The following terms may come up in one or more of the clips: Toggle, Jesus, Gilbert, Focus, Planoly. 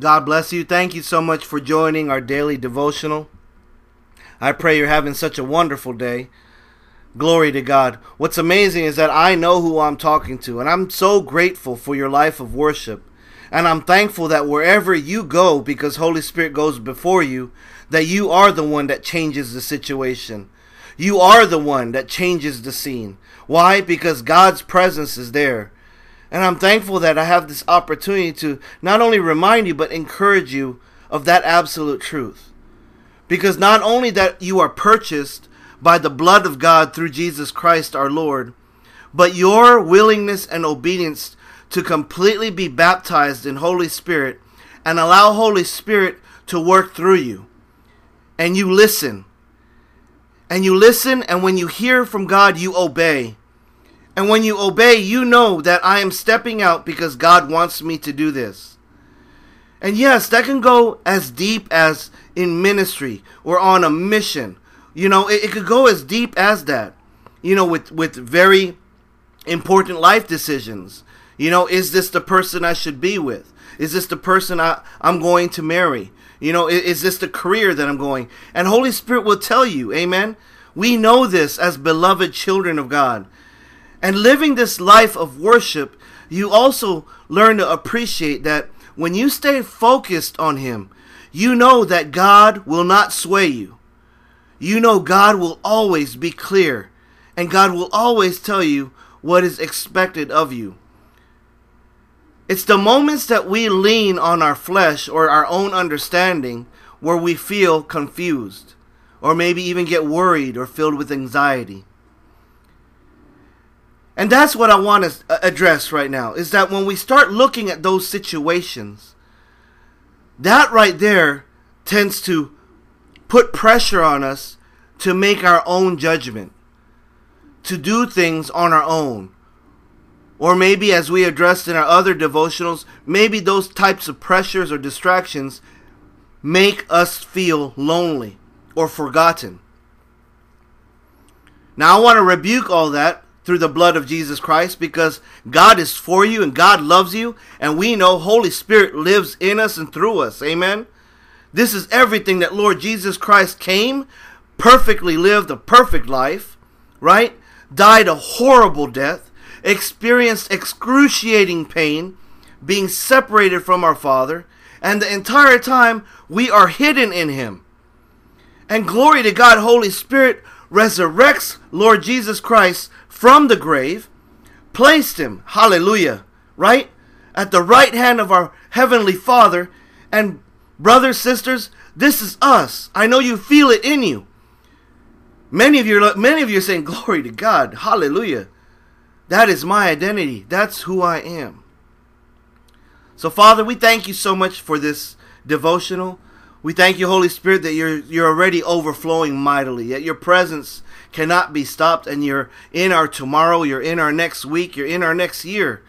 God bless you. Thank you so much for joining our daily devotional. I pray you're having such a wonderful day. Glory to God. What's amazing is that I know who I'm talking to, and I'm so grateful for your life of worship. And I'm thankful that wherever you go, because Holy Spirit goes before you, that you are the one that changes the situation. You are the one that changes the scene. Why? Because God's presence is there. And I'm thankful that I have this opportunity to not only remind you, but encourage you of that absolute truth. Because not only that you are purchased by the blood of God through Jesus Christ our Lord, but your willingness and obedience to completely be baptized in Holy Spirit and allow Holy Spirit to work through you. And you listen. And you listen, and when you hear from God, you obey. And when you obey, you know that I am stepping out because God wants me to do this. And yes, that can go as deep as in ministry or on a mission. You know, it could go as deep as that, you know, with very important life decisions. You know, is this the person I should be with? Is this the person I'm going to marry? You know, is this the career that I'm going? And Holy Spirit will tell you, amen? We know this as beloved children of God. And living this life of worship, you also learn to appreciate that when you stay focused on Him, you know that God will not sway you. You know God will always be clear, and God will always tell you what is expected of you. It's the moments that we lean on our flesh or our own understanding where we feel confused, or maybe even get worried or filled with anxiety. And that's what I want to address right now, is that when we start looking at those situations, that right there tends to put pressure on us to make our own judgment, to do things on our own. Or maybe, as we addressed in our other devotionals, maybe those types of pressures or distractions make us feel lonely or forgotten. Now, I want to rebuke all that through the blood of Jesus Christ, because God is for you and God loves you, and we know Holy Spirit lives in us and through us. Amen. This is everything that Lord Jesus Christ came, perfectly lived a perfect life, right? Died a horrible death, experienced excruciating pain, being separated from our Father, and the entire time we are hidden in Him. And glory to God, Holy Spirit resurrects Lord Jesus Christ from the grave, placed Him, hallelujah, right, at the right hand of our Heavenly Father. And brothers, sisters, this is us. I know you feel it in you. Many of you are saying, glory to God, hallelujah. That is my identity. That's who I am. So, Father, we thank you so much for this devotional. We thank you, Holy Spirit, that you're already overflowing mightily, that your presence cannot be stopped, and you're in our tomorrow, you're in our next week, you're in our next year.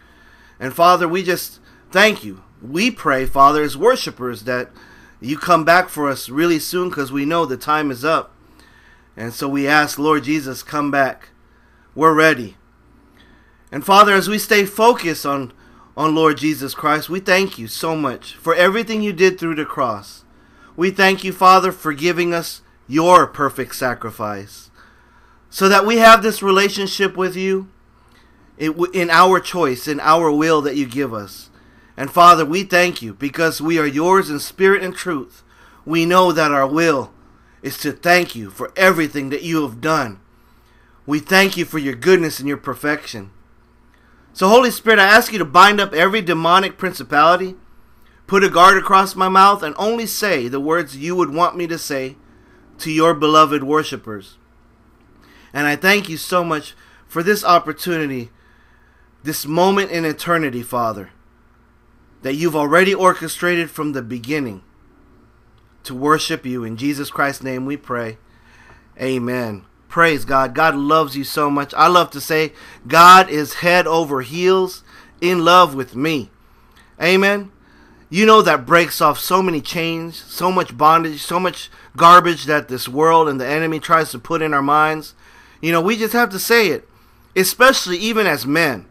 And, Father, we just thank you. We pray, Father, as worshipers, that you come back for us really soon, because we know the time is up. And so we ask, Lord Jesus, come back. We're ready. And, Father, as we stay focused on Lord Jesus Christ, we thank you so much for everything you did through the cross. We thank you, Father, for giving us your perfect sacrifice so that we have this relationship with you in our choice, in our will that you give us. And, Father, we thank you because we are yours in spirit and truth. We know that our will is to thank you for everything that you have done. We thank you for your goodness and your perfection. So, Holy Spirit, I ask you to bind up every demonic principality, put a guard across my mouth, and only say the words you would want me to say to your beloved worshipers. And I thank you so much for this opportunity, this moment in eternity, Father, that you've already orchestrated from the beginning to worship you. In Jesus Christ's name we pray. Amen. Praise God. God loves you so much. I love to say God is head over heels in love with me. Amen. You know that breaks off so many chains, so much bondage, so much garbage that this world and the enemy tries to put in our minds. You know, we just have to say it, especially even as men.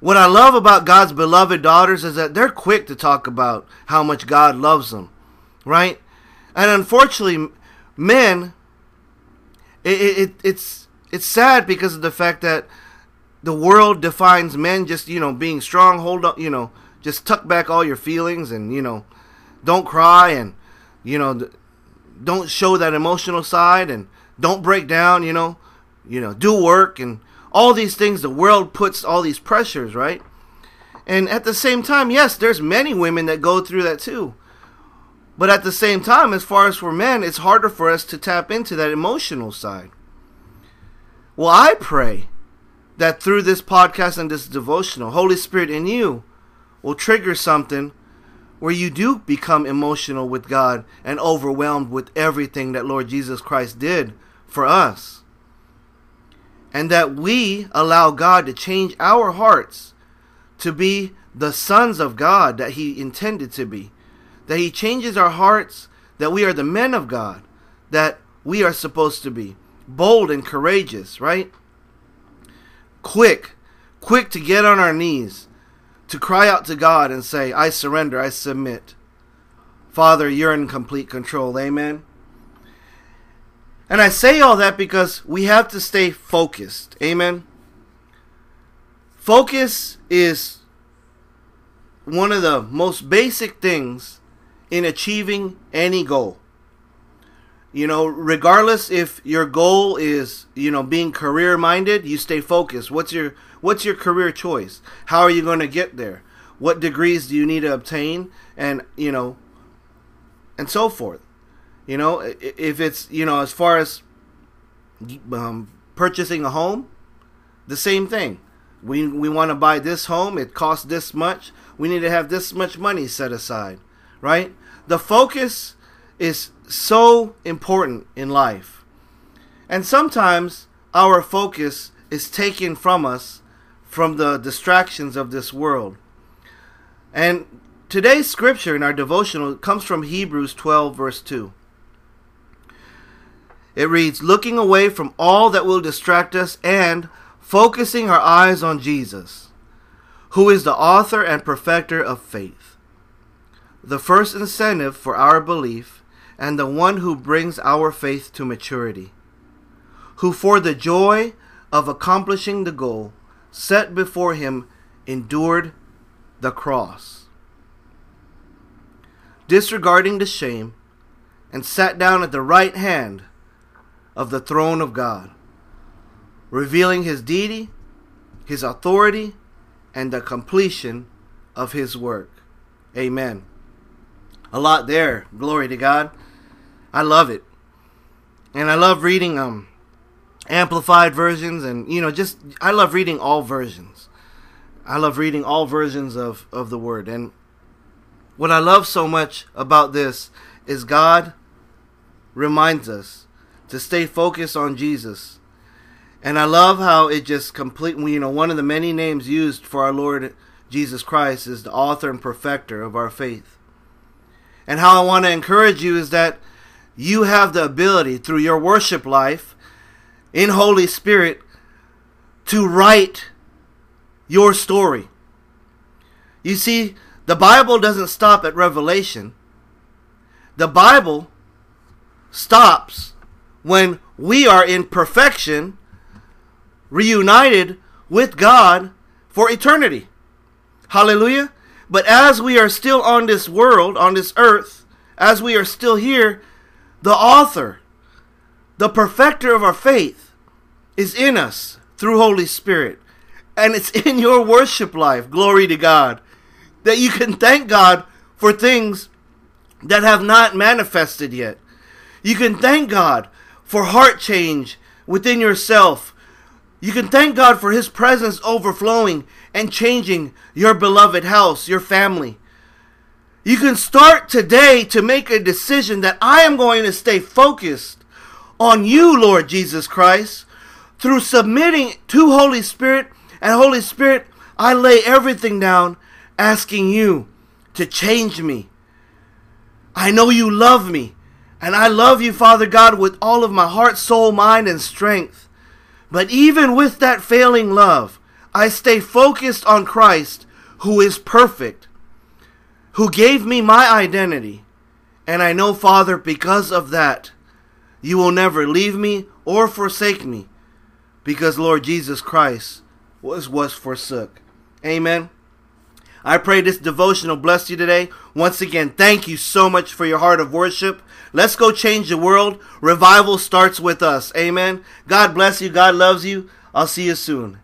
What I love about God's beloved daughters is that they're quick to talk about how much God loves them, right? And unfortunately, men, it's sad because of the fact that the world defines men just, being strong, hold up, just tuck back all your feelings and, don't cry and, don't show that emotional side and don't break down, do work and all these things. The world puts all these pressures, right? And at the same time, yes, there's many women that go through that too. But at the same time, as far as for men, it's harder for us to tap into that emotional side. Well, I pray that through this podcast and this devotional, Holy Spirit in you will trigger something where you do become emotional with God and overwhelmed with everything that Lord Jesus Christ did for us. And that we allow God to change our hearts to be the sons of God that He intended to be. That He changes our hearts, that we are the men of God, that we are supposed to be. Bold and courageous, right? Quick to get on our knees, to cry out to God and say, I surrender, I submit. Father, you're in complete control, amen? And I say all that because we have to stay focused, amen? Focus is one of the most basic things in achieving any goal. Regardless if your goal is, being career-minded, you stay focused. What's your career choice? How are you going to get there? What degrees do you need to obtain? And, and so forth. If it's, as far as purchasing a home, the same thing. We want to buy this home. It costs this much. We need to have this much money set aside, right? The focus is so important in life. And sometimes our focus is taken from us from the distractions of this world. And today's scripture in our devotional comes from Hebrews 12 verse 2. It reads, looking away from all that will distract us and focusing our eyes on Jesus, who is the author and perfecter of faith, the first incentive for our belief, and the one who brings our faith to maturity, who for the joy of accomplishing the goal set before him endured the cross, disregarding the shame, and sat down at the right hand of the throne of God, revealing his deity, his authority, and the completion of his work. Amen. A lot there. Glory to God. I love it. And I love reading amplified versions and, I love reading all versions. I love reading all versions of the word. And what I love so much about this is God reminds us to stay focused on Jesus. And I love how it just completely, one of the many names used for our Lord Jesus Christ is the author and perfecter of our faith. And how I want to encourage you is that you have the ability through your worship life in Holy Spirit to write your story. You see, the Bible doesn't stop at Revelation. The Bible stops when we are in perfection, reunited with God for eternity. Hallelujah. But as we are still on this world, on this earth, as we are still here, the author, the perfecter of our faith is in us through Holy Spirit. And it's in your worship life, glory to God, that you can thank God for things that have not manifested yet. You can thank God for heart change within yourself. You can thank God for His presence overflowing and changing your beloved house, your family. You can start today to make a decision that I am going to stay focused on you, Lord Jesus Christ, through submitting to Holy Spirit. And Holy Spirit, I lay everything down, asking you to change me. I know you love me, and I love you, Father God, with all of my heart, soul, mind, and strength. But even with that failing love, I stay focused on Christ, who is perfect, who gave me my identity. And I know, Father, because of that, you will never leave me or forsake me, because Lord Jesus Christ was forsook. Amen. I pray this devotional blessed you today. Once again, thank you so much for your heart of worship. Let's go change the world. Revival starts with us. Amen. God bless you. God loves you. I'll see you soon.